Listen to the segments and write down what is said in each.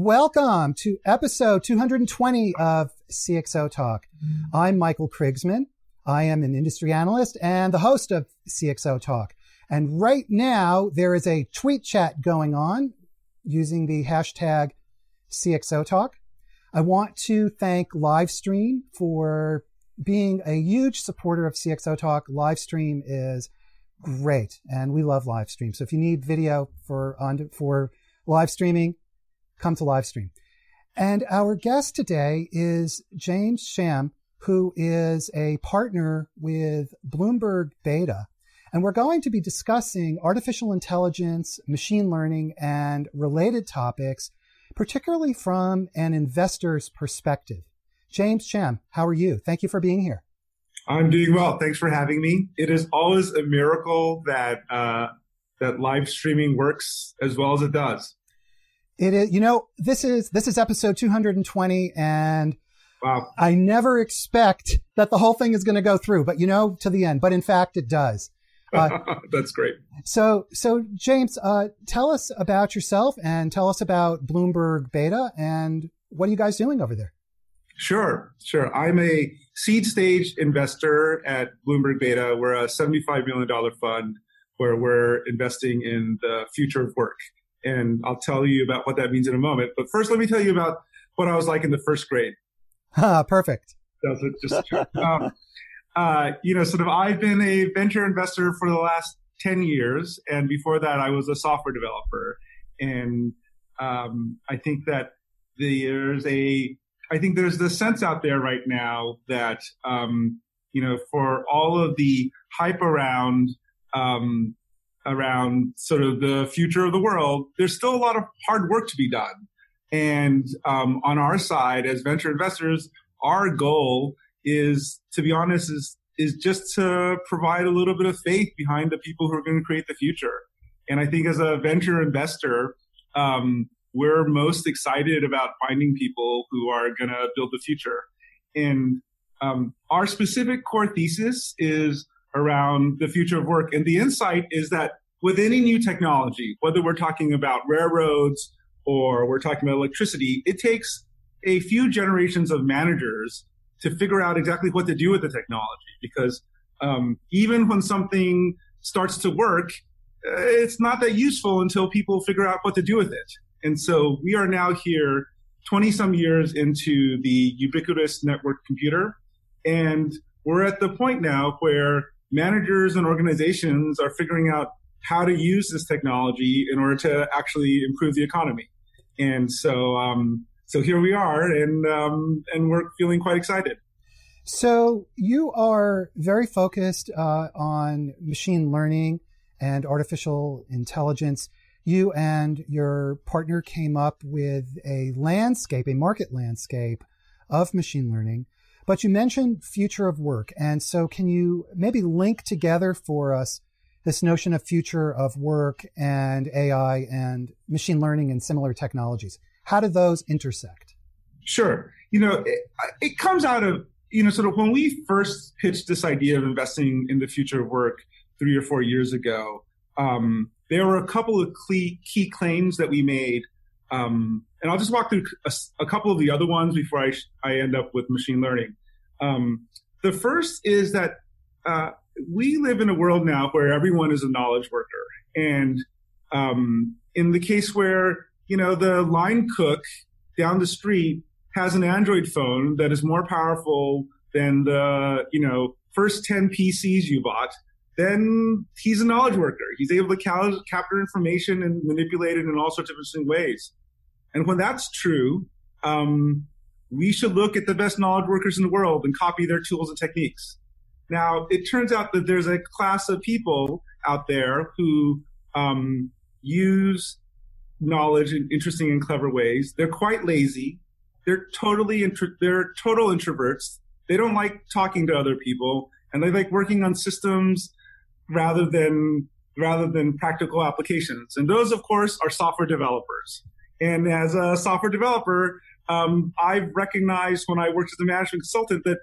Welcome to episode 220 of CXO Talk. I'm Michael Krigsman. I am an industry analyst and the host of CXO Talk. And right now, there is a tweet chat going on using the hashtag CXO Talk. I want to thank Livestream for being a huge supporter of CXO Talk. Livestream is great, and we love Livestream. So if you need video for live streaming, come to Livestream. And our guest today is James Cham, who is a partner with Bloomberg Beta. And we're going to be discussing artificial intelligence, machine learning, and related topics, particularly from an investor's perspective. James Cham, how are you? Thank you for being here. I'm doing well. Thanks for having me. It is always a miracle that that live streaming works as well as it does. It is, you know, this is episode 220, and wow. I never expect that the whole thing is going to go through, but to the end. But in fact, it does. That's great. So James, tell us about yourself and tell us about Bloomberg Beta and what are you guys doing over there? Sure. I'm a seed stage investor at Bloomberg Beta. We're a $75 million fund where we're investing in the future of work. And I'll tell you about what that means in a moment. But first, let me tell you about what I was like in the first grade. Perfect. That's just I've been a venture investor for the last 10 years. And before that, I was a software developer. And I think that there's the sense out there right now that, for all of the hype around sort of the future of the world, there's still a lot of hard work to be done. And on our side, as venture investors, our goal is, to be honest, is just to provide a little bit of faith behind the people who are going to create the future. And I think as a venture investor, we're most excited about finding people who are going to build the future. And our specific core thesis is around the future of work. And the insight is that with any new technology, whether we're talking about railroads or we're talking about electricity, it takes a few generations of managers to figure out exactly what to do with the technology. Because even when something starts to work, it's not that useful until people figure out what to do with it. And so we are now here 20-some years into the ubiquitous network computer. And we're at the point now where managers and organizations are figuring out how to use this technology in order to actually improve the economy. And so here we are, and we're feeling quite excited. So you are very focused on machine learning and artificial intelligence. You and your partner came up with a market landscape of machine learning. But you mentioned future of work. And so can you maybe link together for us this notion of future of work and AI and machine learning and similar technologies? How do those intersect? Sure. It comes out of, sort of when we first pitched this idea of investing in the future of work 3 or 4 years ago, there were a couple of key claims that we made. And I'll just walk through a couple of the other ones before I end up with machine learning. The first is that we live in a world now where everyone is a knowledge worker. And in the case where, the line cook down the street has an Android phone that is more powerful than the, first 10 PCs you bought, then he's a knowledge worker. He's able to capture information and manipulate it in all sorts of interesting ways. And when that's true, we should look at the best knowledge workers in the world and copy their tools and techniques. Now, it turns out that there's a class of people out there who use knowledge in interesting and clever ways. They're quite lazy. They're total introverts. They don't like talking to other people, and they like working on systems rather than practical applications. And those, of course, are software developers. And as a software developer, I've recognized when I worked as a management consultant that,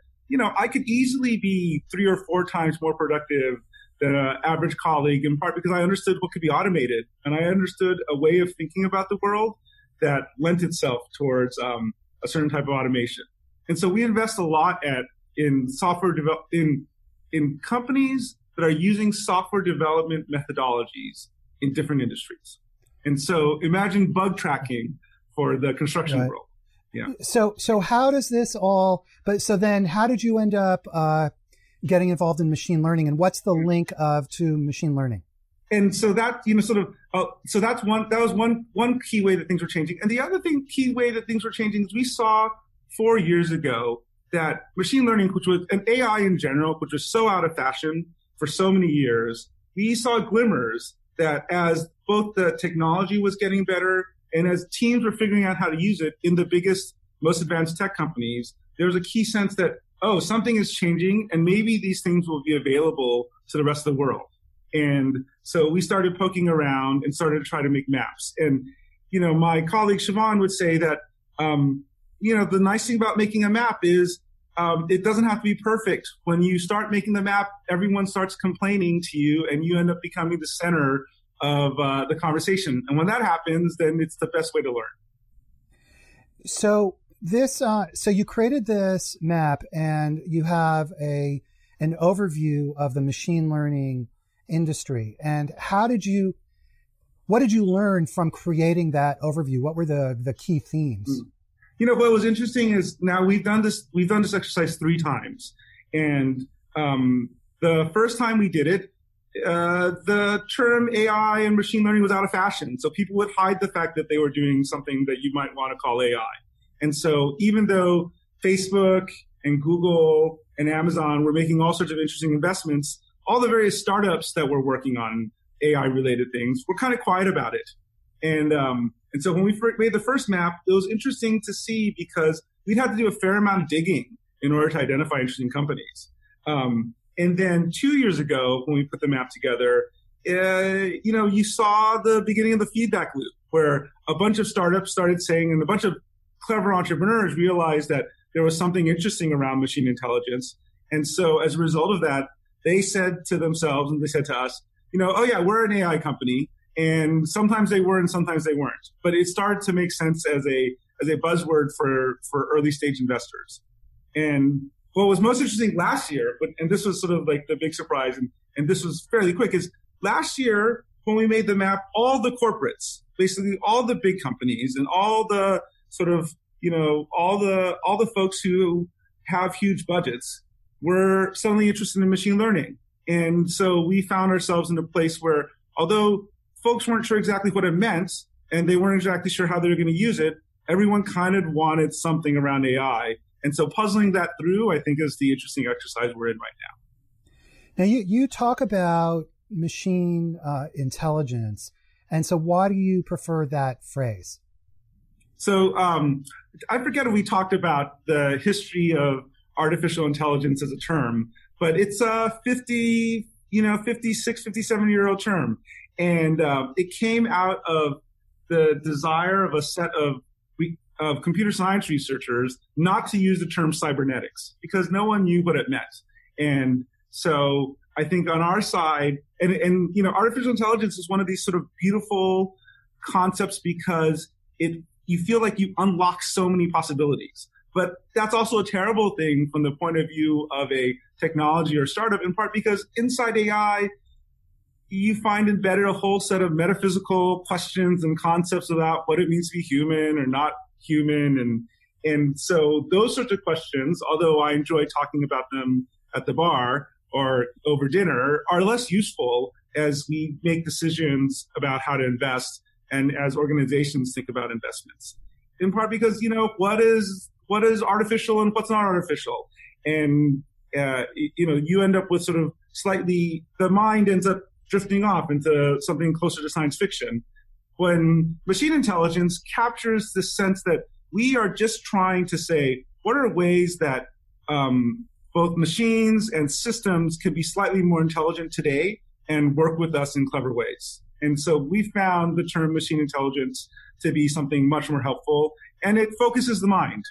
I could easily be 3 or 4 times more productive than an average colleague, in part because I understood what could be automated and I understood a way of thinking about the world that lent itself towards a certain type of automation. And so we invest a lot in software development, in companies that are using software development methodologies in different industries. And so imagine bug tracking for the construction world. Yeah. So how does this all, but so then how did you end up getting involved in machine learning, and what's the link to machine learning? And so that, so that's one key way that things were changing. And the other key way that things were changing is we saw 4 years ago that machine learning, which was an AI in general, which was so out of fashion for so many years, we saw glimmers that as both the technology was getting better and as teams were figuring out how to use it in the biggest, most advanced tech companies, there was a key sense that, oh, something is changing and maybe these things will be available to the rest of the world. And so we started poking around and started to try to make maps. And, my colleague Siobhan would say that, the nice thing about making a map is it doesn't have to be perfect. When you start making the map, everyone starts complaining to you and you end up becoming the center of the conversation. And when that happens, then it's the best way to learn. So this, so you created this map and you have an overview of the machine learning industry. And what did you learn from creating that overview? What were the key themes? What was interesting is now we've done this exercise 3 times. And the first time we did it, the term AI and machine learning was out of fashion. So people would hide the fact that they were doing something that you might want to call AI. And so even though Facebook and Google and Amazon were making all sorts of interesting investments, all the various startups that were working on AI-related things were kind of quiet about it. And so when we made the first map, it was interesting to see because we'd had to do a fair amount of digging in order to identify interesting companies. And then 2 years ago, when we put the map together, you saw the beginning of the feedback loop where a bunch of startups started saying, and a bunch of clever entrepreneurs realized that there was something interesting around machine intelligence. And so as a result of that, they said to themselves and they said to us, oh yeah, we're an AI company. And sometimes they were and sometimes they weren't. But it started to make sense as a buzzword for early stage investors. And what was most interesting last year, and this was sort of like the big surprise, and this was fairly quick, is last year when we made the map, all the corporates, basically all the big companies and all the sort of, all the folks who have huge budgets were suddenly interested in machine learning. And so we found ourselves in a place where, although folks weren't sure exactly what it meant and they weren't exactly sure how they were going to use it, everyone kind of wanted something around AI. And so puzzling that through, I think, is the interesting exercise we're in right now. Now, you talk about machine intelligence. And so why do you prefer that phrase? So I forget if we talked about the history of artificial intelligence as a term, but it's a 56, 57-year-old term. And it came out of the desire of a set of computer science researchers not to use the term cybernetics because no one knew what it meant. And so I think on our side, and artificial intelligence is one of these sort of beautiful concepts because you feel like you unlock so many possibilities. But that's also a terrible thing from the point of view of a technology or startup, in part because inside AI, you find embedded a whole set of metaphysical questions and concepts about what it means to be human or not human. And so those sorts of questions, although I enjoy talking about them at the bar or over dinner, are less useful as we make decisions about how to invest and as organizations think about investments. In part because, what is artificial and what's not artificial? And, you end up with sort of the mind ends up drifting off into something closer to science fiction, when machine intelligence captures the sense that we are just trying to say, what are ways that both machines and systems can be slightly more intelligent today and work with us in clever ways? And so we found the term machine intelligence to be something much more helpful, and it focuses the mind.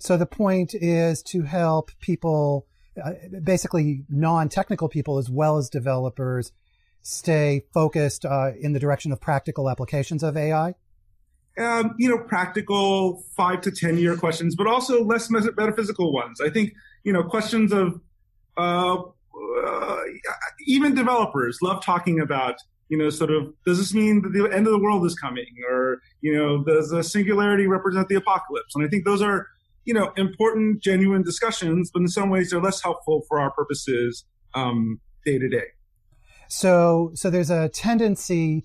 So the point is to help people, basically non-technical people as well as developers, stay focused in the direction of practical applications of AI? practical 5 to 10 year questions, but also less metaphysical ones. I think, questions of even developers love talking about, sort of, does this mean that the end of the world is coming? Or, does the singularity represent the apocalypse? And I think those are, important, genuine discussions, but in some ways they're less helpful for our purposes day to day. So there's a tendency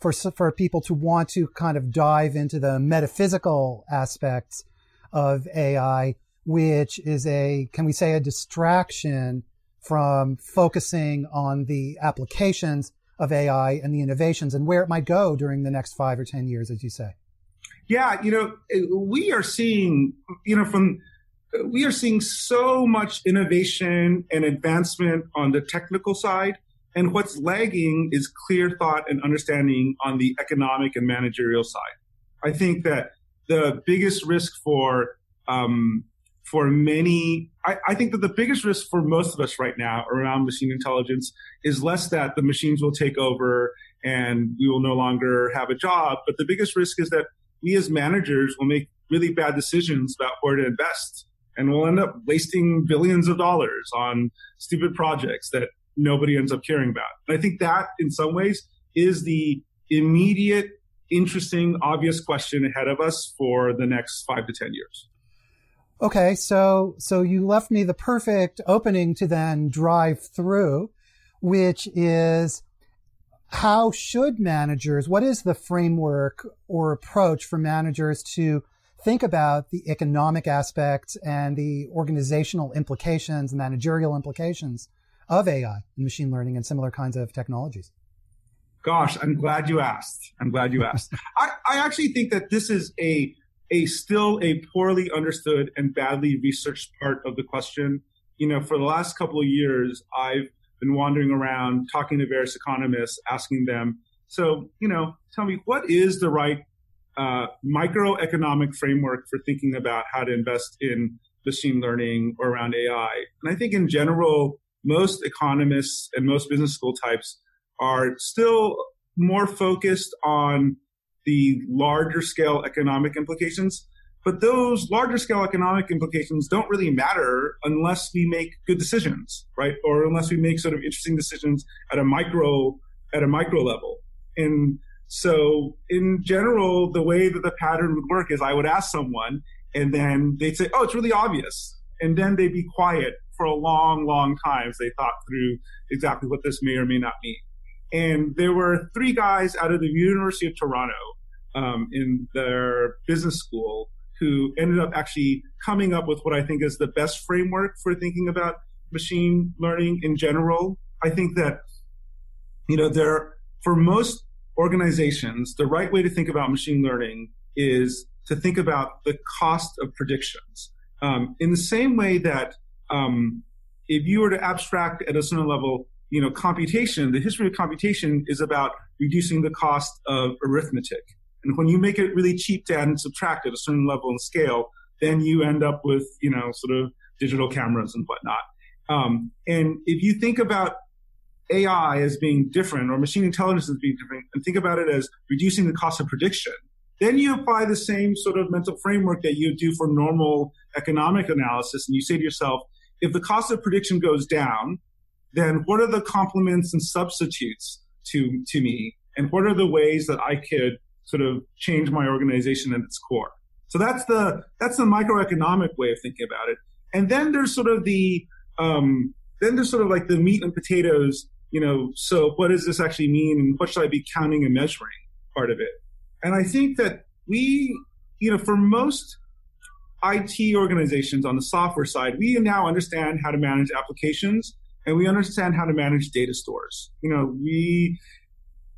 for people to want to kind of dive into the metaphysical aspects of AI, which is a distraction from focusing on the applications of AI and the innovations and where it might go during the next 5 or 10 years, as you say. Yeah, we are seeing so much innovation and advancement on the technical side. And what's lagging is clear thought and understanding on the economic and managerial side. I think that the biggest risk for most of us right now around machine intelligence is less that the machines will take over and we will no longer have a job, but the biggest risk is that we as managers will make really bad decisions about where to invest, and we'll end up wasting billions of dollars on stupid projects that nobody ends up caring about. And I think that, in some ways, is the immediate, interesting, obvious question ahead of us for the next 5 to 10 years. Okay, so you left me the perfect opening to then drive through, which is, how should managers, what is the framework or approach for managers to think about the economic aspects and the organizational implications, managerial implications of AI and machine learning and similar kinds of technologies? Gosh, I'm glad you asked. I actually think that this is still a poorly understood and badly researched part of the question. For the last couple of years, I've been wandering around talking to various economists, asking them, so, tell me, what is the right microeconomic framework for thinking about how to invest in machine learning or around AI? And I think in general, most economists and most business school types are still more focused on the larger scale economic implications. But those larger scale economic implications don't really matter unless we make good decisions, right? Or unless we make sort of interesting decisions at a micro level. And so in general, the way that the pattern would work is I would ask someone and then they'd say, oh, it's really obvious. And then they'd be quiet for a long, long time as they thought through exactly what this may or may not mean. And there were three guys out of the University of Toronto in their business school who ended up actually coming up with what I think is the best framework for thinking about machine learning in general. I think that, for most organizations, the right way to think about machine learning is to think about the cost of predictions. In the same way that if you were to abstract at a certain level, computation, the history of computation is about reducing the cost of arithmetic. And when you make it really cheap to add and subtract at a certain level and scale, then you end up with, sort of digital cameras and whatnot. And if you think about AI as being different or machine intelligence as being different and think about it as reducing the cost of prediction, then you apply the same sort of mental framework that you do for normal economic analysis. And you say to yourself, if the cost of prediction goes down, then what are the complements and substitutes to me? And what are the ways that I could sort of change my organization at its core? So that's the microeconomic way of thinking about it. And then there's sort of like the meat and potatoes, so what does this actually mean? And what should I be counting and measuring part of it? And I think that we, for most IT organizations on the software side, we now understand how to manage applications and we understand how to manage data stores. We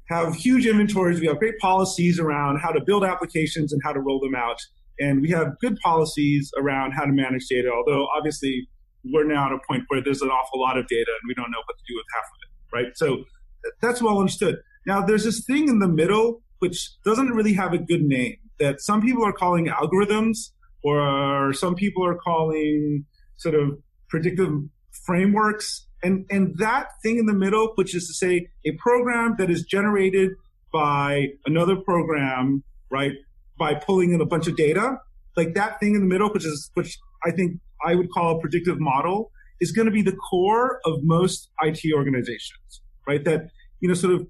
have huge inventories. We have great policies around how to build applications and how to roll them out. And we have good policies around how to manage data, although obviously we're now at a point where there's an awful lot of data and we don't know what to do with half of it, right? So that's well understood. Now, there's this thing in the middle which doesn't really have a good name, that some people are calling algorithms, or some people are calling sort of predictive frameworks. And that thing in the middle, which is to say a program that is generated by another program, right, by pulling in a bunch of data, like that thing in the middle, which I think I would call a predictive model, is going to be the core of most IT organizations, right? That, you know, sort of,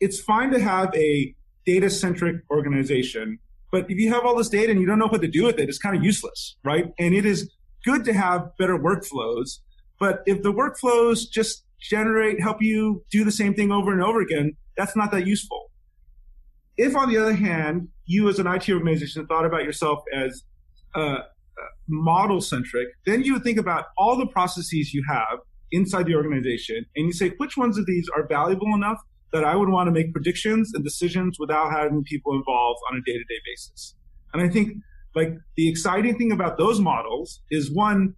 it's fine to have a data-centric organization, but if you have all this data and you don't know what to do with it, it's kind of useless, right? And it is good to have better workflows, but if the workflows just help you do the same thing over and over again, that's not that useful. If, on the other hand, you as an IT organization thought about yourself as model-centric, then you would think about all the processes you have inside the organization, and you say, which ones of these are valuable enough that I would want to make predictions and decisions without having people involved on a day-to-day basis? And I think, like, the exciting thing about those models is, one,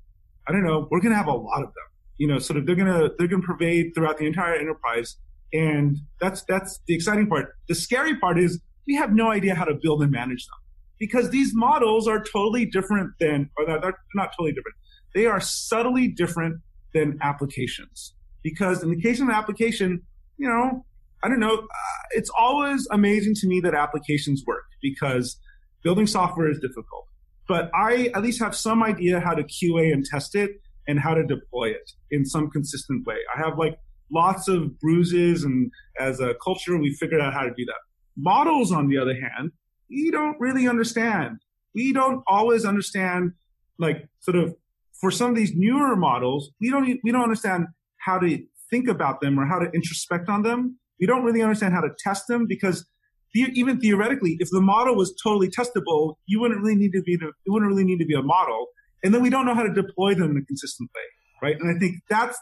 I don't know, we're going to have a lot of them. You know, sort of, they're going to pervade throughout the entire enterprise. And that's the exciting part. The scary part is we have no idea how to build and manage them, because these models are totally different than, or they're not totally different. They are subtly different than applications, because in the case of an application, you know, I don't know, it's always amazing to me that applications work, because building software is difficult, but I at least have some idea how to QA and test it and how to deploy it in some consistent way. I have, like, lots of bruises, and as a culture, we figured out how to do that. Models, on the other hand, we don't really understand. We don't always understand, like, sort of, for some of these newer models, we don't understand how to think about them or how to introspect on them. We don't really understand how to test them, because even theoretically, if the model was totally testable, it wouldn't really need to be a model. And then we don't know how to deploy them in a consistent way, right? And I think that's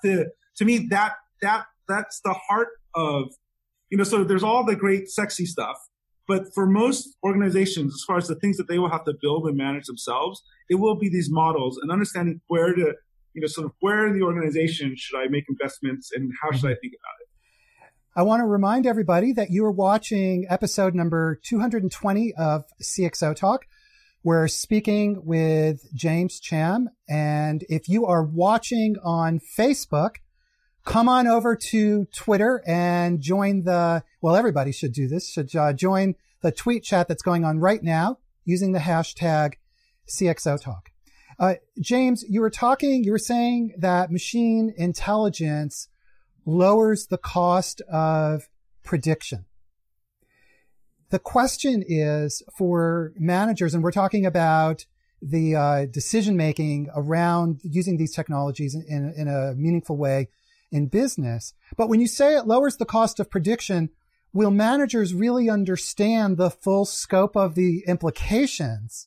that's the heart of, you know, so there's all the great sexy stuff, but for most organizations, as far as the things that they will have to build and manage themselves, it will be these models and understanding where to, you know, sort of, where in the organization should I make investments and how should I think about it? I want to remind everybody that you are watching episode number 220 of CXO Talk. We're speaking with James Cham, and if you are watching on Facebook, come on over to Twitter and join everybody should do this, join the tweet chat that's going on right now using the hashtag CXO Talk. James, you were saying that machine intelligence lowers the cost of prediction. The question is for managers, and we're talking about the decision-making around using these technologies in a meaningful way in business. But when you say it lowers the cost of prediction, will managers really understand the full scope of the implications?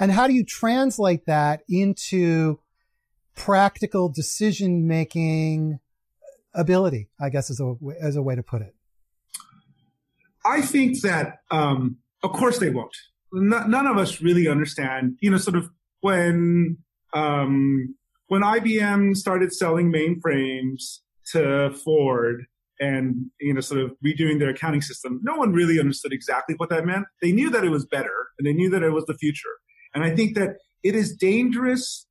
And how do you translate that into practical decision-making ability, I guess is a way to put it? I think that, of course, they won't. None of us really understand, you know, sort of when IBM started selling mainframes to Ford and, you know, sort of redoing their accounting system, no one really understood exactly what that meant. They knew that it was better, and they knew that it was the future. And I think that it is dangerous.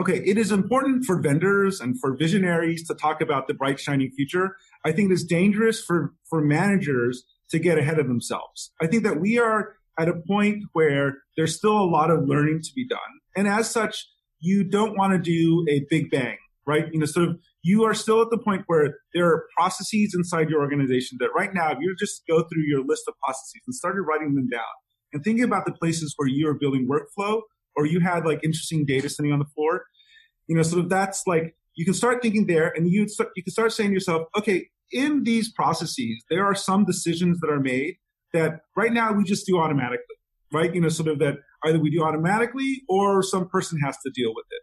Okay, it is important for vendors and for visionaries to talk about the bright, shining future. I think it is dangerous for managers to get ahead of themselves. I think that we are at a point where there's still a lot of learning to be done. And as such, you don't want to do a big bang, right? You know, sort of, you are still at the point where there are processes inside your organization that right now, if you just go through your list of processes and started writing them down and thinking about the places where you are building workflow, or you had, like, interesting data sitting on the floor, you know, sort of, that's like, you can start thinking there, and you can start saying to yourself, okay, in these processes, there are some decisions that are made that right now we just do automatically, right? You know, sort of, that either we do automatically or some person has to deal with it.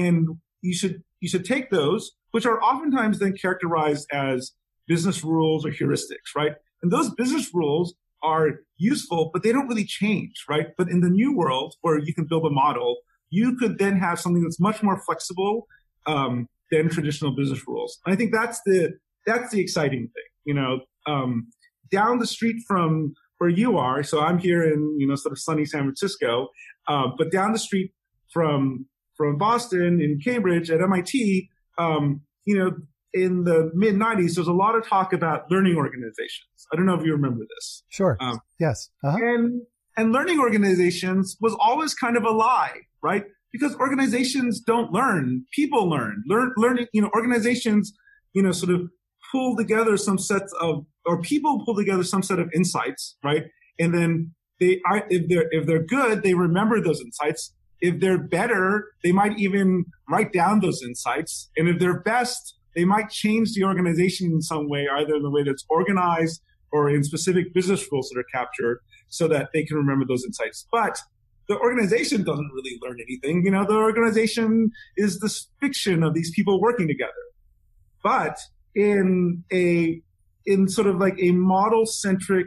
And you should take those, which are oftentimes then characterized as business rules or heuristics, right? And those business rules are useful, but they don't really change, right? But in the new world where you can build a model, you could then have something that's much more flexible than traditional business rules. And I think that's the exciting thing, you know. Down the street from where you are, so I'm here in, you know, sort of sunny San Francisco, but down the street from Boston in Cambridge at MIT, you know, in the mid-90s, there was a lot of talk about learning organizations. I don't know if you remember this. Sure. Yes. Uh-huh. And learning organizations was always kind of a lie, right? Because organizations don't learn; people learn. Learning, organizations, sort of pull together some sets of, or people pull together some set of insights, right? And then they are, if they're good, they remember those insights. If they're better, they might even write down those insights. And if they're best, they might change the organization in some way, either in the way that's organized or in specific business rules that are captured, so that they can remember those insights. But the organization doesn't really learn anything. The organization is this fiction of these people working together. But in sort of like a model-centric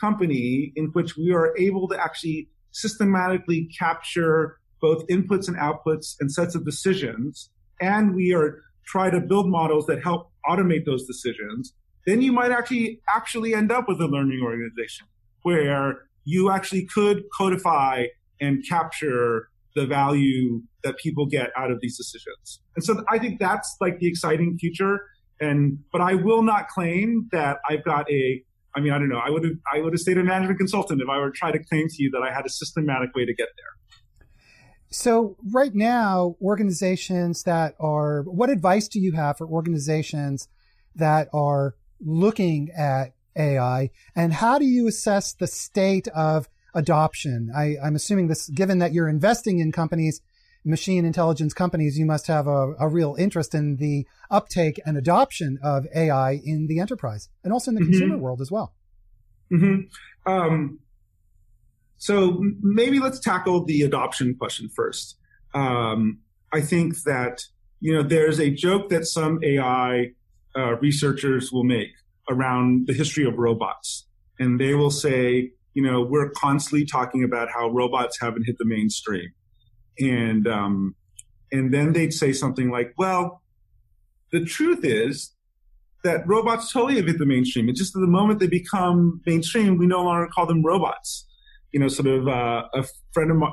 company in which we are able to actually systematically capture both inputs and outputs and sets of decisions, and we are try to build models that help automate those decisions, then you might actually end up with a learning organization where you actually could codify and capture the value that people get out of these decisions. And so I think that's like the exciting future. But I will not claim that I've got I would have stayed a management consultant if I were to try to claim to you that I had a systematic way to get there. So right now, what advice do you have for organizations that are looking at AI, and how do you assess the state of adoption? I'm assuming this, given that you're investing in companies, machine intelligence companies, you must have a real interest in the uptake and adoption of AI in the enterprise and also in the consumer world as well. Mm-hmm. So maybe let's tackle the adoption question first. I think that, there's a joke that some AI researchers will make around the history of robots. And they will say, we're constantly talking about how robots haven't hit the mainstream. And then they'd say something like, well, the truth is that robots totally have hit the mainstream. It's just that the moment they become mainstream, we no longer call them robots. A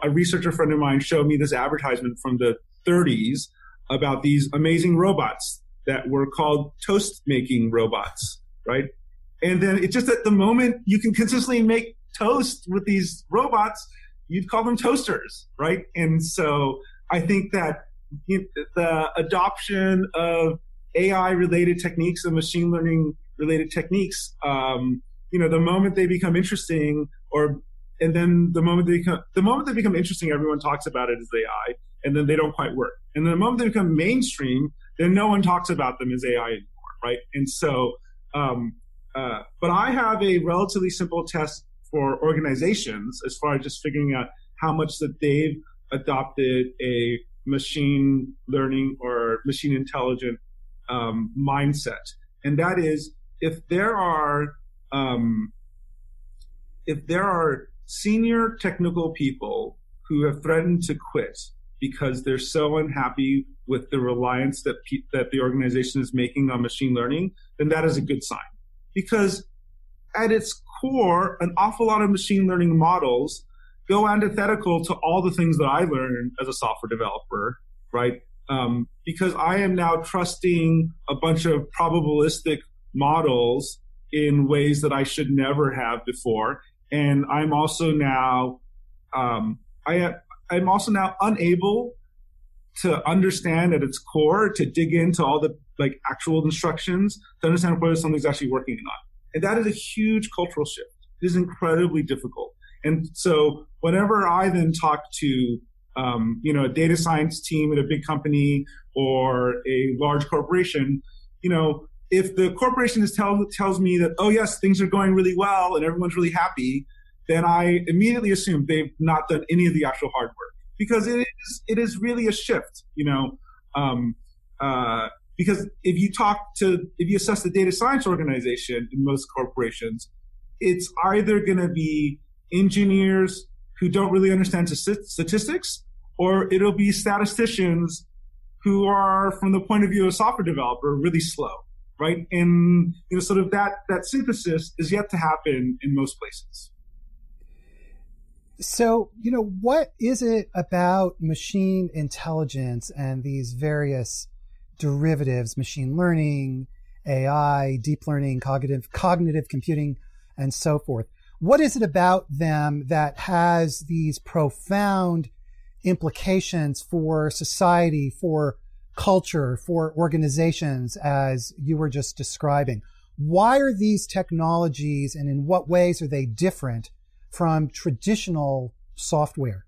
researcher friend of mine showed me this advertisement from the 30s about these amazing robots that were called toast-making robots, right? And then it's just that the moment you can consistently make toast with these robots, you'd call them toasters, right? And so I think that the adoption of AI-related techniques and machine learning-related techniques, the moment they become interesting, and then the moment they become interesting, everyone talks about it as AI, and then they don't quite work. And then the moment they become mainstream, then no one talks about them as AI anymore, right? And so, but I have a relatively simple test for organizations as far as just figuring out how much that they've adopted a machine learning or machine intelligent mindset. And that is, if there are senior technical people who have threatened to quit because they're so unhappy with the reliance that the organization is making on machine learning, then that is a good sign. Because at its core, an awful lot of machine learning models go antithetical to all the things that I learned as a software developer, right? Because I am now trusting a bunch of probabilistic models in ways that I should never have before. And I'm also now, I'm also now unable to understand at its core, to dig into all the actual instructions to understand whether something's actually working or not. And that is a huge cultural shift. It is incredibly difficult. And so whenever I then talk to, a data science team at a big company or a large corporation, if the corporation tells me that, oh yes, things are going really well and everyone's really happy, then I immediately assume they've not done any of the actual hard work, because it is really a shift, because if you assess the data science organization in most corporations, it's either going to be engineers who don't really understand statistics, or it'll be statisticians who are, from the point of view of a software developer, really slow, right? And sort of that synthesis is yet to happen in most places. So, what is it about machine intelligence and these various derivatives, machine learning, AI, deep learning, cognitive computing, and so forth. What is it about them that has these profound implications for society, for culture, for organizations, as you were just describing? Why are these technologies, and in what ways are they different from traditional software?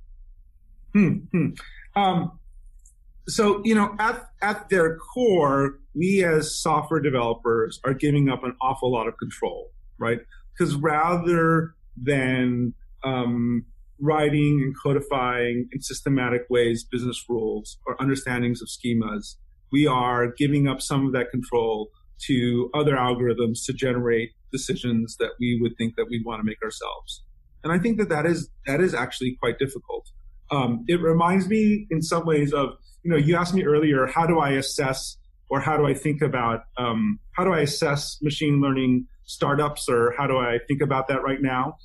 So, you know, at their core, we as software developers are giving up an awful lot of control, right? Because rather than writing and codifying in systematic ways business rules or understandings of schemas, we are giving up some of that control to other algorithms to generate decisions that we would think that we'd want to make ourselves. And I think that is actually quite difficult. It reminds me in some ways of, you know, you asked me earlier, how do I assess or how do I think about, how do I assess machine learning startups, or how do I think about that right now?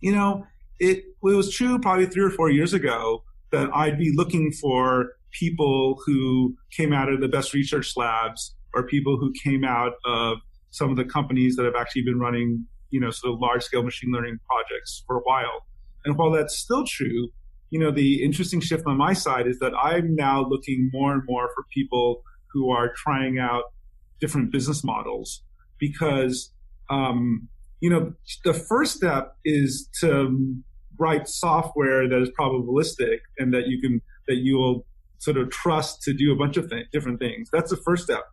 You know, it was true probably 3 or 4 years ago that I'd be looking for people who came out of the best research labs or people who came out of some of the companies that have actually been running, you know, sort of large scale machine learning projects for a while. And while that's still true, you know, the interesting shift on my side is that I'm now looking more and more for people who are trying out different business models, because, you know, the first step is to write software that is probabilistic and that you will sort of trust to do a bunch of different things. That's the first step.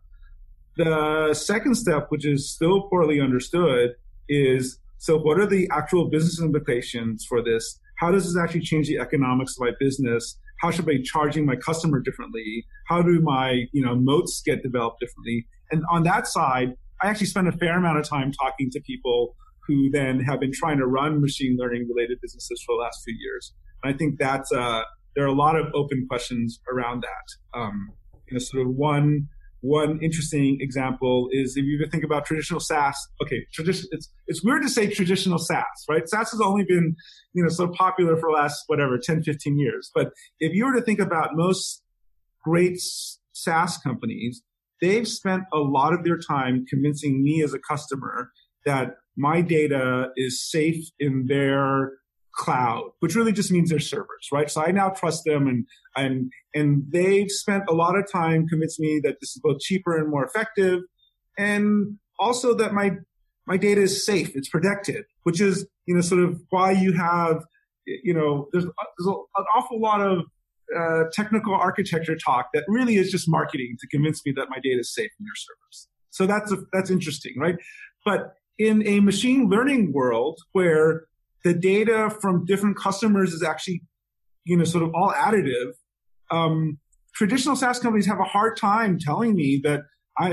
The second step, which is still poorly understood, is, so what are the actual business implications for this? How does this actually change the economics of my business? How should I be charging my customer differently? How do my, you know, moats get developed differently? And on that side, I actually spend a fair amount of time talking to people who then have been trying to run machine learning related businesses for the last few years. And I think that's, there are a lot of open questions around that. You know, sort of one interesting example is, if you even think about traditional SaaS, okay, it's weird to say traditional SaaS, right? SaaS has only been, you know, so popular for the last, 10, 15 years. But if you were to think about most great SaaS companies, they've spent a lot of their time convincing me as a customer that my data is safe in their cloud, which really just means their servers, right? So I now trust them, and they've spent a lot of time convincing me that this is both cheaper and more effective, and also that my data is safe, it's protected, which is, you know, sort of why you have, you know, there's an awful lot of technical architecture talk that really is just marketing to convince me that my data is safe in their servers. So that's interesting, right? But in a machine learning world where the data from different customers is actually, you know, sort of all additive, traditional SaaS companies have a hard time telling me that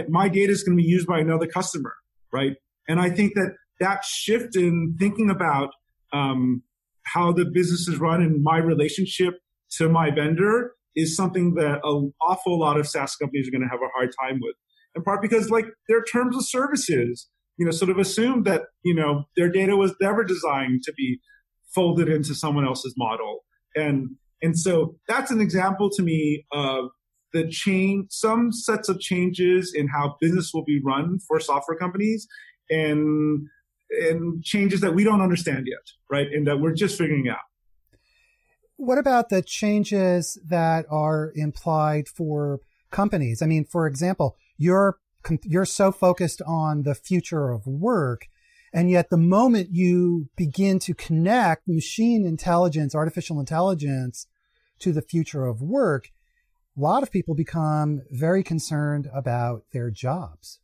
my data is going to be used by another customer, right? And I think that shift in thinking about how the business is run and my relationship to my vendor is something that an awful lot of SaaS companies are going to have a hard time with, in part because, like, their terms of services, you know, sort of assume that, you know, their data was never designed to be folded into someone else's model. And so that's an example to me of the change, some sets of changes in how business will be run for software companies, and changes that we don't understand yet, right? And that we're just figuring out. What about the changes that are implied for companies? I mean, for example, you're so focused on the future of work, and yet the moment you begin to connect machine intelligence, artificial intelligence to the future of work, a lot of people become very concerned about their jobs.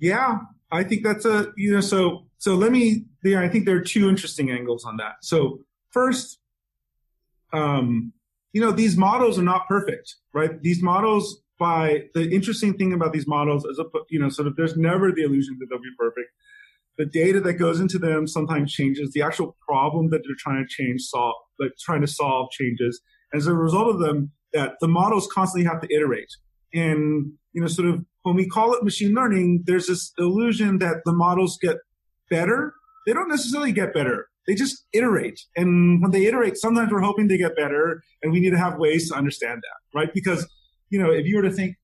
Yeah, I think that's a, you know, so let me, you know, I think there are two interesting angles on that. So first, you know, these models are not perfect, right? These models, by the interesting thing about these models is, you know, sort of, there's never the illusion that they'll be perfect. The data that goes into them sometimes changes. The actual problem that they're trying to solve changes. As a result of them, that the models constantly have to iterate. And, you know, sort of, when we call it machine learning, there's this illusion that the models get better. They don't necessarily get better. They just iterate. And when they iterate, sometimes we're hoping they get better, and we need to have ways to understand that, right? Because, you know, if you were to think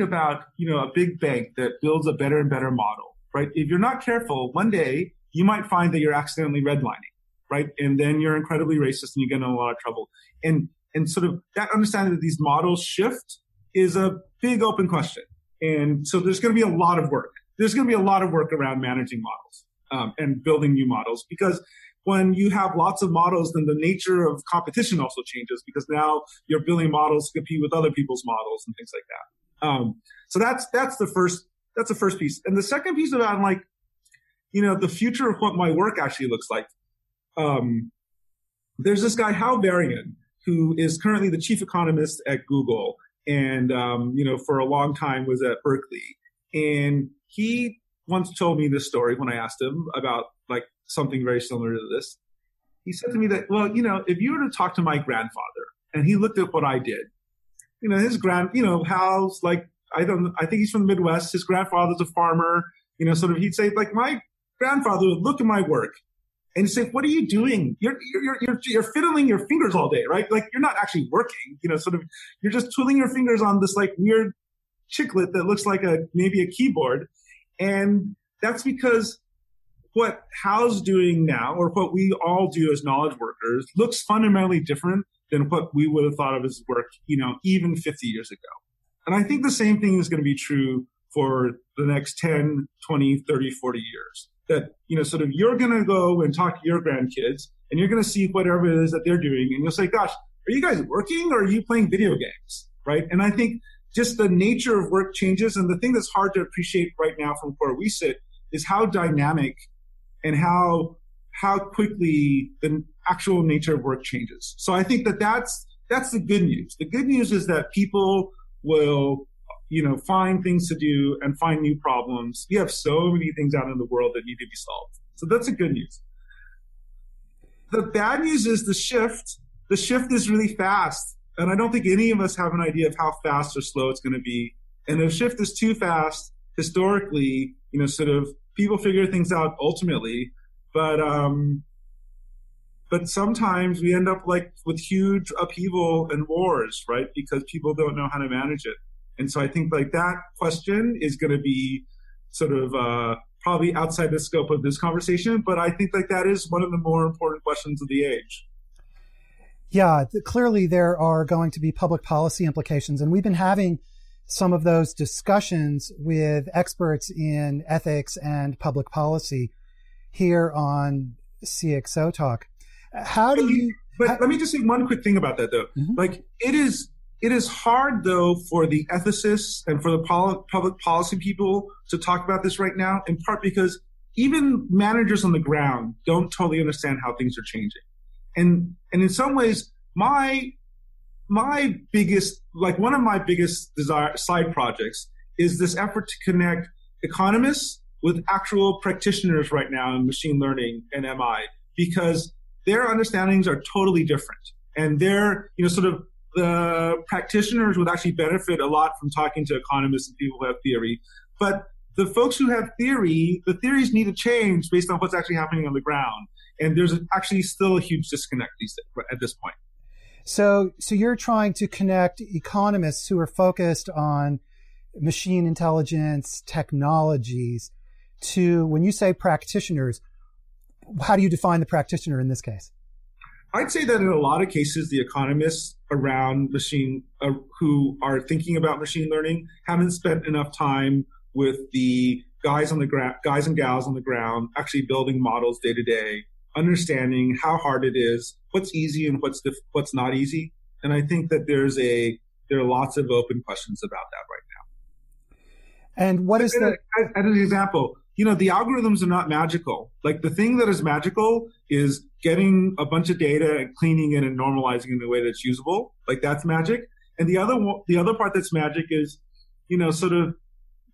about, you know, a big bank that builds a better and better model, right? If you're not careful, one day you might find that you're accidentally redlining, right? And then you're incredibly racist and you get in a lot of trouble. And sort of that understanding that these models shift is a big open question. And so there's going to be a lot of work. There's going to be a lot of work around managing models and building new models, because when you have lots of models, then the nature of competition also changes, because now you're building models to compete with other people's models and things like that. So that's the first piece. And the second piece about, like, you know, the future of what my work actually looks like. There's this guy, Hal Varian, who is currently the chief economist at Google, and, you know, for a long time was at Berkeley. And he once told me this story when I asked him about, like, something very similar to this. He said to me that, well, you know, if you were to talk to my grandfather and he looked at what I did, you know, Hal's like, I think he's from the Midwest. His grandfather's a farmer, you know, sort of, he'd say, like, my grandfather would look at my work and say, what are you doing? You're fiddling your fingers all day, right? Like, you're not actually working, you know, sort of, you're just twiddling your fingers on this, like, weird chiclet that looks like maybe a keyboard. And that's because what Hal's doing now, or what we all do as knowledge workers, looks fundamentally different than what we would have thought of as work, you know, even 50 years ago. And I think the same thing is going to be true for the next 10, 20, 30, 40 years. That, you know, sort of, you're going to go and talk to your grandkids, and you're going to see whatever it is that they're doing, and you'll say, gosh, are you guys working, or are you playing video games, right? And I think just the nature of work changes, and the thing that's hard to appreciate right now from where we sit is how dynamic and how quickly the actual nature of work changes. So I think that that's the good news. The good news is that people will, you know, find things to do and find new problems. We have so many things out in the world that need to be solved. So that's the good news. The bad news is the shift. The shift is really fast. And I don't think any of us have an idea of how fast or slow it's going to be. And if shift is too fast, historically, you know, sort of, people figure things out ultimately, but sometimes we end up, like, with huge upheaval and wars, right? Because people don't know how to manage it. And so I think, like, that question is going to be sort of probably outside the scope of this conversation, but I think, like, that is one of the more important questions of the age. Yeah, clearly there are going to be public policy implications, and we've been having some of those discussions with experts in ethics and public policy here on CXO Talk. How do you... Let me just say one quick thing about that, though. Mm-hmm. Like, it is hard, though, for the ethicists and for the public policy people to talk about this right now, in part because even managers on the ground don't totally understand how things are changing. And in some ways, my biggest, like, one of my biggest side projects is this effort to connect economists with actual practitioners right now in machine learning and MI, because their understandings are totally different. And they're, you know, sort of, the practitioners would actually benefit a lot from talking to economists and people who have theory. But the folks who have theory, the theories need to change based on what's actually happening on the ground. And there's actually still a huge disconnect at this point. So you're trying to connect economists who are focused on machine intelligence technologies to, when you say practitioners, how do you define the practitioner in this case? I'd say that in a lot of cases, the economists around who are thinking about machine learning haven't spent enough time with the guys and gals on the ground, actually building models day to day, understanding how hard it is, what's easy and what's not easy. And I think that there are lots of open questions about that right now. And what is that? As an example, you know, the algorithms are not magical. Like, the thing that is magical is getting a bunch of data and cleaning it and normalizing it in a way that's usable. Like, that's magic. And the other part that's magic is, you know, sort of,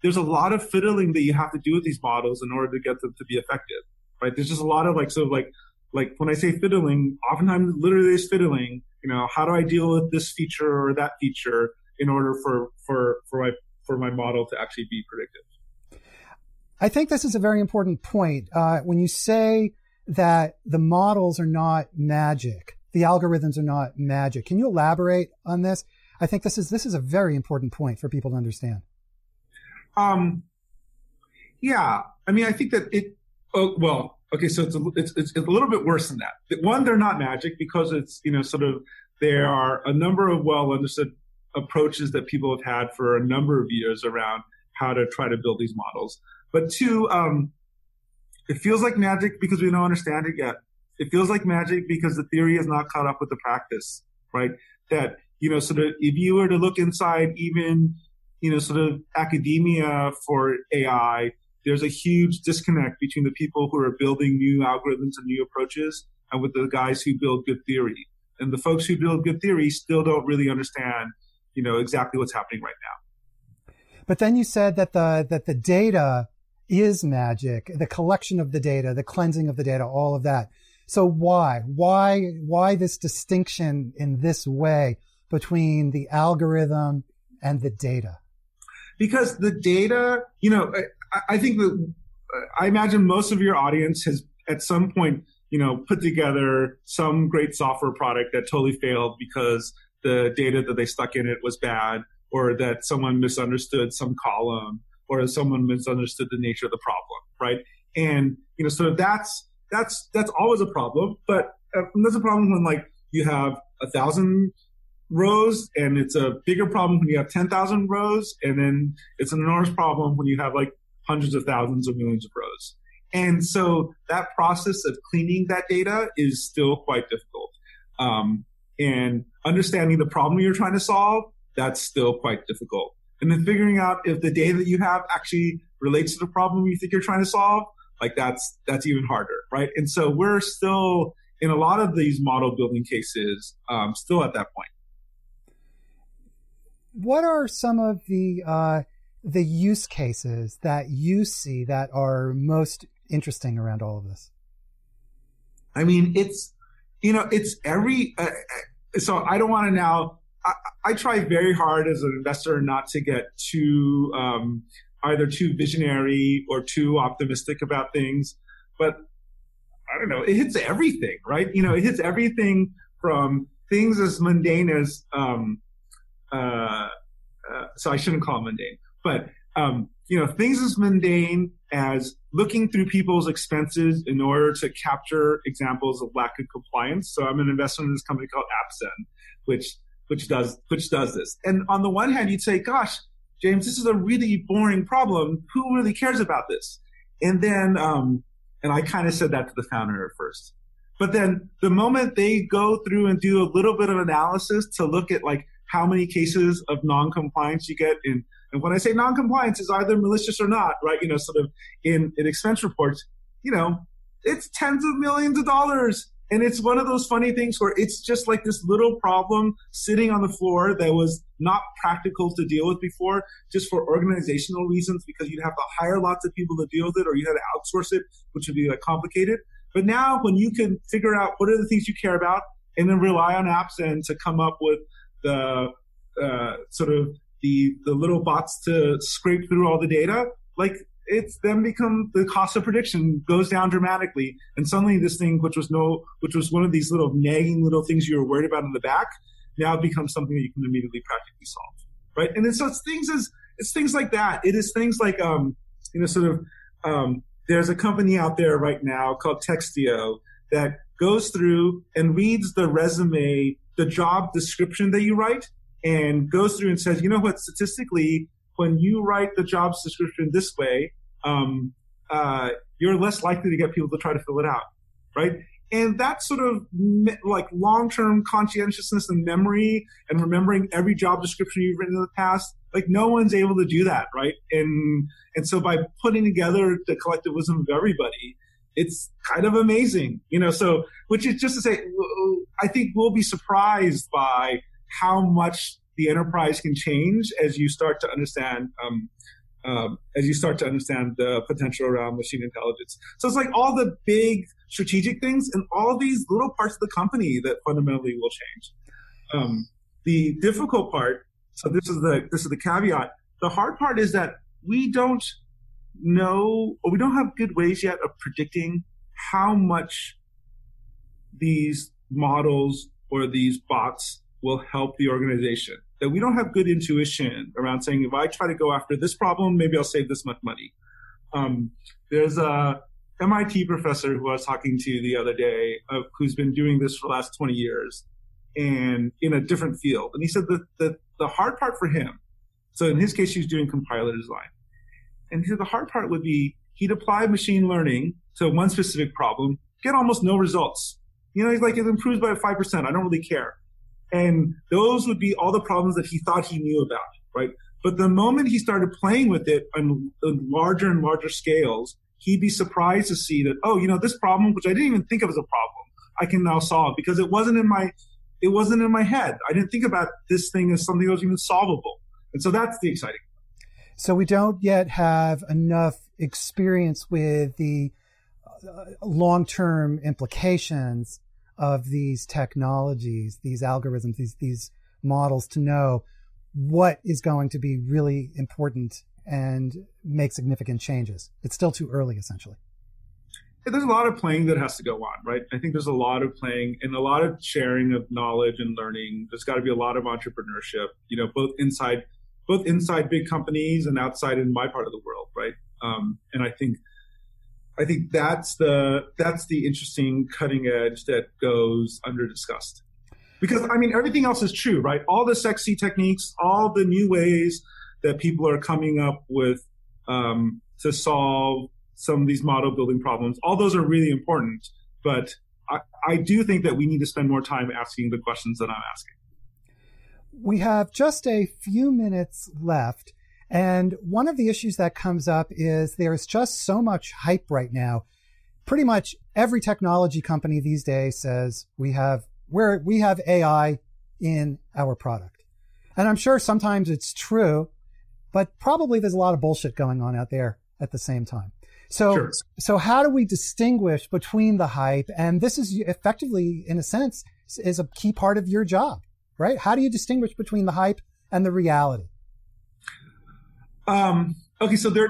there's a lot of fiddling that you have to do with these models in order to get them to be effective. Right. There's just a lot of, like, sort of, like when I say fiddling, oftentimes literally is fiddling, you know, how do I deal with this feature or that feature in order for my model to actually be predictive? I think this is a very important point. When you say that the models are not magic, the algorithms are not magic, can you elaborate on this? I think this is a very important point for people to understand. Yeah, I mean, I think that it. Oh, well, okay, so it's a little bit worse than that. One, they're not magic because it's, you know, sort of, there are a number of well understood approaches that people have had for a number of years around how to try to build these models. But two, it feels like magic because we don't understand it yet. It feels like magic because the theory is not caught up with the practice, right? That, you know, sort of, if you were to look inside even, you know, sort of academia for AI, there's a huge disconnect between the people who are building new algorithms and new approaches and with the guys who build good theory. And the folks who build good theory still don't really understand, you know, exactly what's happening right now. But then you said that the data is magic, the collection of the data, the cleansing of the data, all of that. So why this distinction in this way between the algorithm and the data? Because the data, you know, I think that I imagine most of your audience has at some point, you know, put together some great software product that totally failed because the data that they stuck in it was bad, or that someone misunderstood some column, or someone misunderstood the nature of the problem, right? And, you know, so that's always a problem, but that's a problem when, like, you have 1,000 rows, and it's a bigger problem when you have 10,000 rows, and then it's an enormous problem when you have, like, hundreds of thousands or millions of rows. And so that process of cleaning that data is still quite difficult. And understanding the problem you're trying to solve, that's still quite difficult. And then figuring out if the data that you have actually relates to the problem you think you're trying to solve, like that's even harder, right? And so we're still, in a lot of these model building cases, still at that point. What are some of the use cases that you see that are most interesting around all of this? I mean, it's, you know, it's every, so I don't want to now, I try very hard as an investor not to get too, either too visionary or too optimistic about things, but I don't know, it hits everything, right? You know, it hits everything from things as mundane as, so I shouldn't call it mundane, but, you know, things as mundane as looking through people's expenses in order to capture examples of lack of compliance. So I'm an investor in this company called AppZen, which does this. And on the one hand, you'd say, gosh, James, this is a really boring problem. Who really cares about this? And then, and I kind of said that to the founder at first, but then the moment they go through and do a little bit of analysis to look at, like, how many cases of non-compliance you get in, and when I say non-compliance, is either malicious or not, right? You know, sort of in expense reports, you know, it's tens of millions of dollars. And it's one of those funny things where it's just like this little problem sitting on the floor that was not practical to deal with before, just for organizational reasons, because you'd have to hire lots of people to deal with it, or you had to outsource it, which would be, like, complicated. But now when you can figure out what are the things you care about and then rely on AppZen to come up with the sort of the little bots to scrape through all the data, like, it's then become, the cost of prediction goes down dramatically. And suddenly this thing, which was one of these little nagging little things you were worried about in the back, now becomes something that you can immediately practically solve, right? And then so it's things like that. It is things like, you know, sort of, there's a company out there right now called Textio that goes through and reads the resume, the job description that you write, and goes through and says, you know what, statistically, when you write the job description this way, you're less likely to get people to try to fill it out, right? And that sort of like long-term conscientiousness and memory and remembering every job description you've written in the past, like, no one's able to do that, right? And so by putting together the collective wisdom of everybody, it's kind of amazing, you know, so, which is just to say, I think we'll be surprised by how much the enterprise can change as you start to understand the potential around machine intelligence. So it's like all the big strategic things and all these little parts of the company that fundamentally will change. The difficult part, so this is the caveat. The hard part is that we don't know, or we don't have good ways yet of predicting how much these models or these bots will help the organization. That we don't have good intuition around saying, if I try to go after this problem, maybe I'll save this much money. There's a MIT professor who I was talking to the other day, who's been doing this for the last 20 years and in a different field. And he said that the hard part for him, so in his case, he was doing compiler design. And he said the hard part would be he'd apply machine learning to one specific problem, get almost no results. You know, he's like, it improves by 5%. I don't really care. And those would be all the problems that he thought he knew about, right? But the moment he started playing with it on larger and larger scales, he'd be surprised to see that, oh, you know, this problem, which I didn't even think of as a problem, I can now solve because it wasn't in my head. I didn't think about this thing as something that was even solvable. And so that's the exciting part. So we don't yet have enough experience with the long-term implications of these technologies, these algorithms, these models to know what is going to be really important and make significant changes. It's still too early, essentially. There's a lot of playing that has to go on, right? I think there's a lot of playing and a lot of sharing of knowledge and learning. There's got to be a lot of entrepreneurship, you know, both inside big companies and outside in my part of the world, right? And I think that's the interesting cutting edge that goes under discussed. Because, I mean, everything else is true, right? All the sexy techniques, all the new ways that people are coming up with to solve some of these model building problems, all those are really important. But I do think that we need to spend more time asking the questions that I'm asking. We have just a few minutes left. And one of the issues that comes up is there is just so much hype right now. Pretty much every technology company these days says we have AI in our product. And I'm sure sometimes it's true, but probably there's a lot of bullshit going on out there at the same time. So, sure. So how do we distinguish between the hype? And this is effectively, in a sense, is a key part of your job, right? How do you distinguish between the hype and the reality? Okay, so there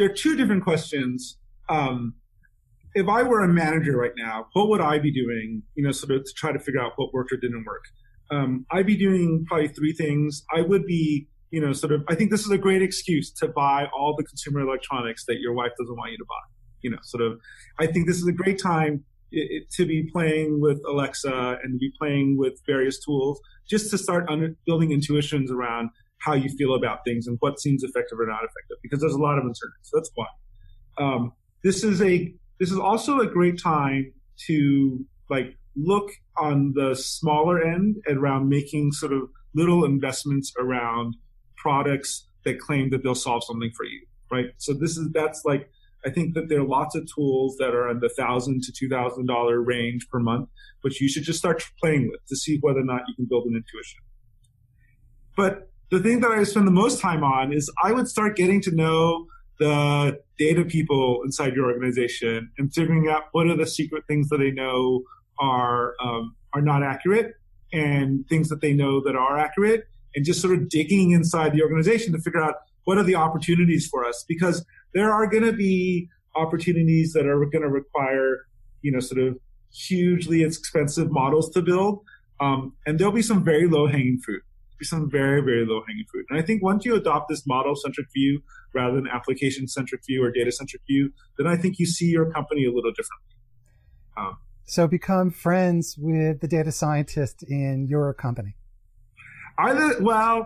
are two different questions. If I were a manager right now, what would I be doing, you know, sort of to try to figure out what worked or didn't work? I'd be doing probably three things. I would be, you know, sort of, I think this is a great excuse to buy all the consumer electronics that your wife doesn't want you to buy. You know, sort of, I think this is a great time to be playing with Alexa and to be playing with various tools just to start building intuitions around how you feel about things and what seems effective or not effective, because there's a lot of uncertainty. So that's one. This is also a great time to like look on the smaller end and around making sort of little investments around products that claim that they'll solve something for you, right? So that's like, I think that there are lots of tools that are in the $1,000 to $2,000 range per month, which you should just start playing with to see whether or not you can build an intuition. But the thing that I spend the most time on is I would start getting to know the data people inside your organization and figuring out what are the secret things that they know are not accurate and things that they know that are accurate, and just sort of digging inside the organization to figure out what are the opportunities for us, because there are going to be opportunities that are going to require, you know, sort of hugely expensive models to build, and there'll be some very low-hanging fruit. Some very, very low-hanging fruit. And I think once you adopt this model-centric view rather than application-centric view or data-centric view, then I think you see your company a little differently. So become friends with the data scientist in your company. Either the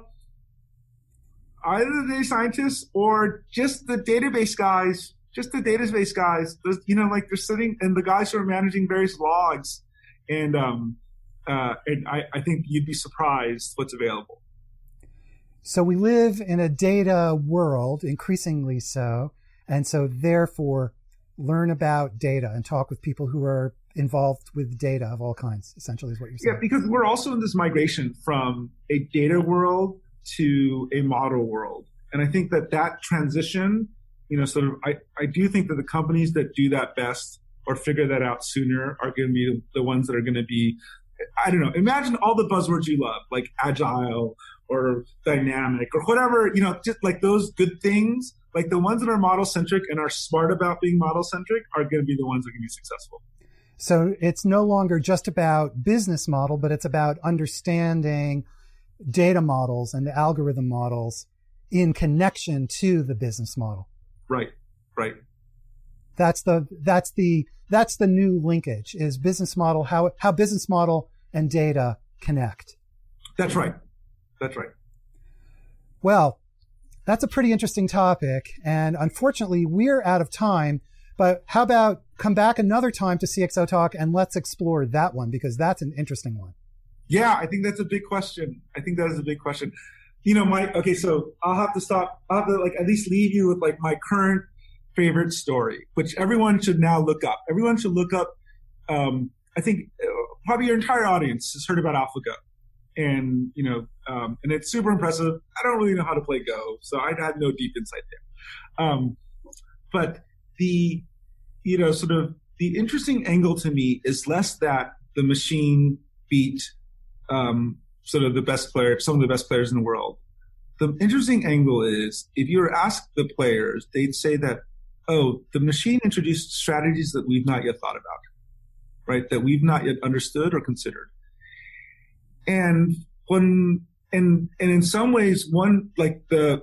data scientists or just the database guys, There's, you know, like they're sitting, and the guys who are managing various logs and I think you'd be surprised what's available. So we live in a data world, increasingly so, and so therefore learn about data and talk with people who are involved with data of all kinds, essentially is what you're saying. Yeah, because we're also in this migration from a data world to a model world. And I think that transition, you know, sort of, I do think that the companies that do that best or figure that out sooner are going to be the ones that are going to be, I don't know, imagine all the buzzwords you love, like agile or dynamic or whatever, you know, just like those good things. Like the ones that are model-centric and are smart about being model-centric are going to be the ones that are going to be successful. So it's no longer just about business model, but it's about understanding data models and algorithm models in connection to the business model. Right, right. That's the new linkage is business model, how business model and data connect. That's right. That's right. Well, that's a pretty interesting topic. And unfortunately, we're out of time. But how about come back another time to CXO Talk and let's explore that one, because that's an interesting one. Yeah, I think that's a big question. I think that is a big question. You know, Mike, okay, so I'll have to stop. I'll have to like at least leave you with like my current favorite story, which everyone should now look up. Everyone should look up. I think probably your entire audience has heard about AlphaGo. And, you know, and it's super impressive. I don't really know how to play Go, so I had no deep insight there. But the, you know, sort of the interesting angle to me is less that the machine beat sort of the best player, some of the best players in the world. The interesting angle is if you were asked the players, they'd say that, oh, the machine introduced strategies that we've not yet thought about, right? That we've not yet understood or considered. And when and in some ways, one like the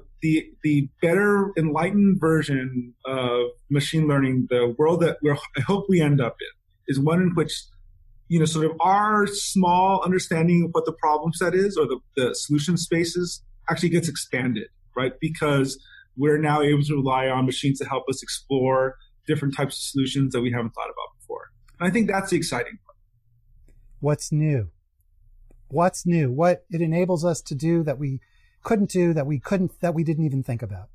better enlightened version of machine learning, the world that I hope we end up in, is one in which, you know, sort of our small understanding of what the problem set is or the solution spaces actually gets expanded, right? Because we're now able to rely on machines to help us explore different types of solutions that we haven't thought about before. And I think that's the exciting part. What's new? What's new, what it enables us to do, that we didn't even think about.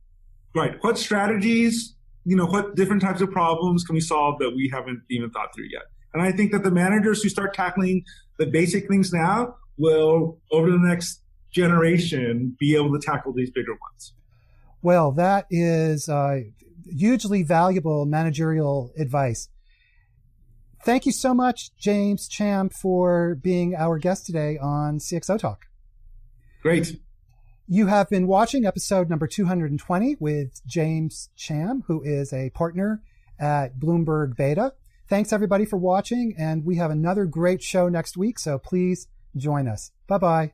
Right. What strategies, you know, what different types of problems can we solve that we haven't even thought through yet? And I think that the managers who start tackling the basic things now will, over the next generation, be able to tackle these bigger ones. Well, that is hugely valuable managerial advice. Thank you so much, James Cham, for being our guest today on CXO Talk. Great. You have been watching episode number 220 with James Cham, who is a partner at Bloomberg Beta. Thanks, everybody, for watching. And we have another great show next week, so please join us. Bye-bye.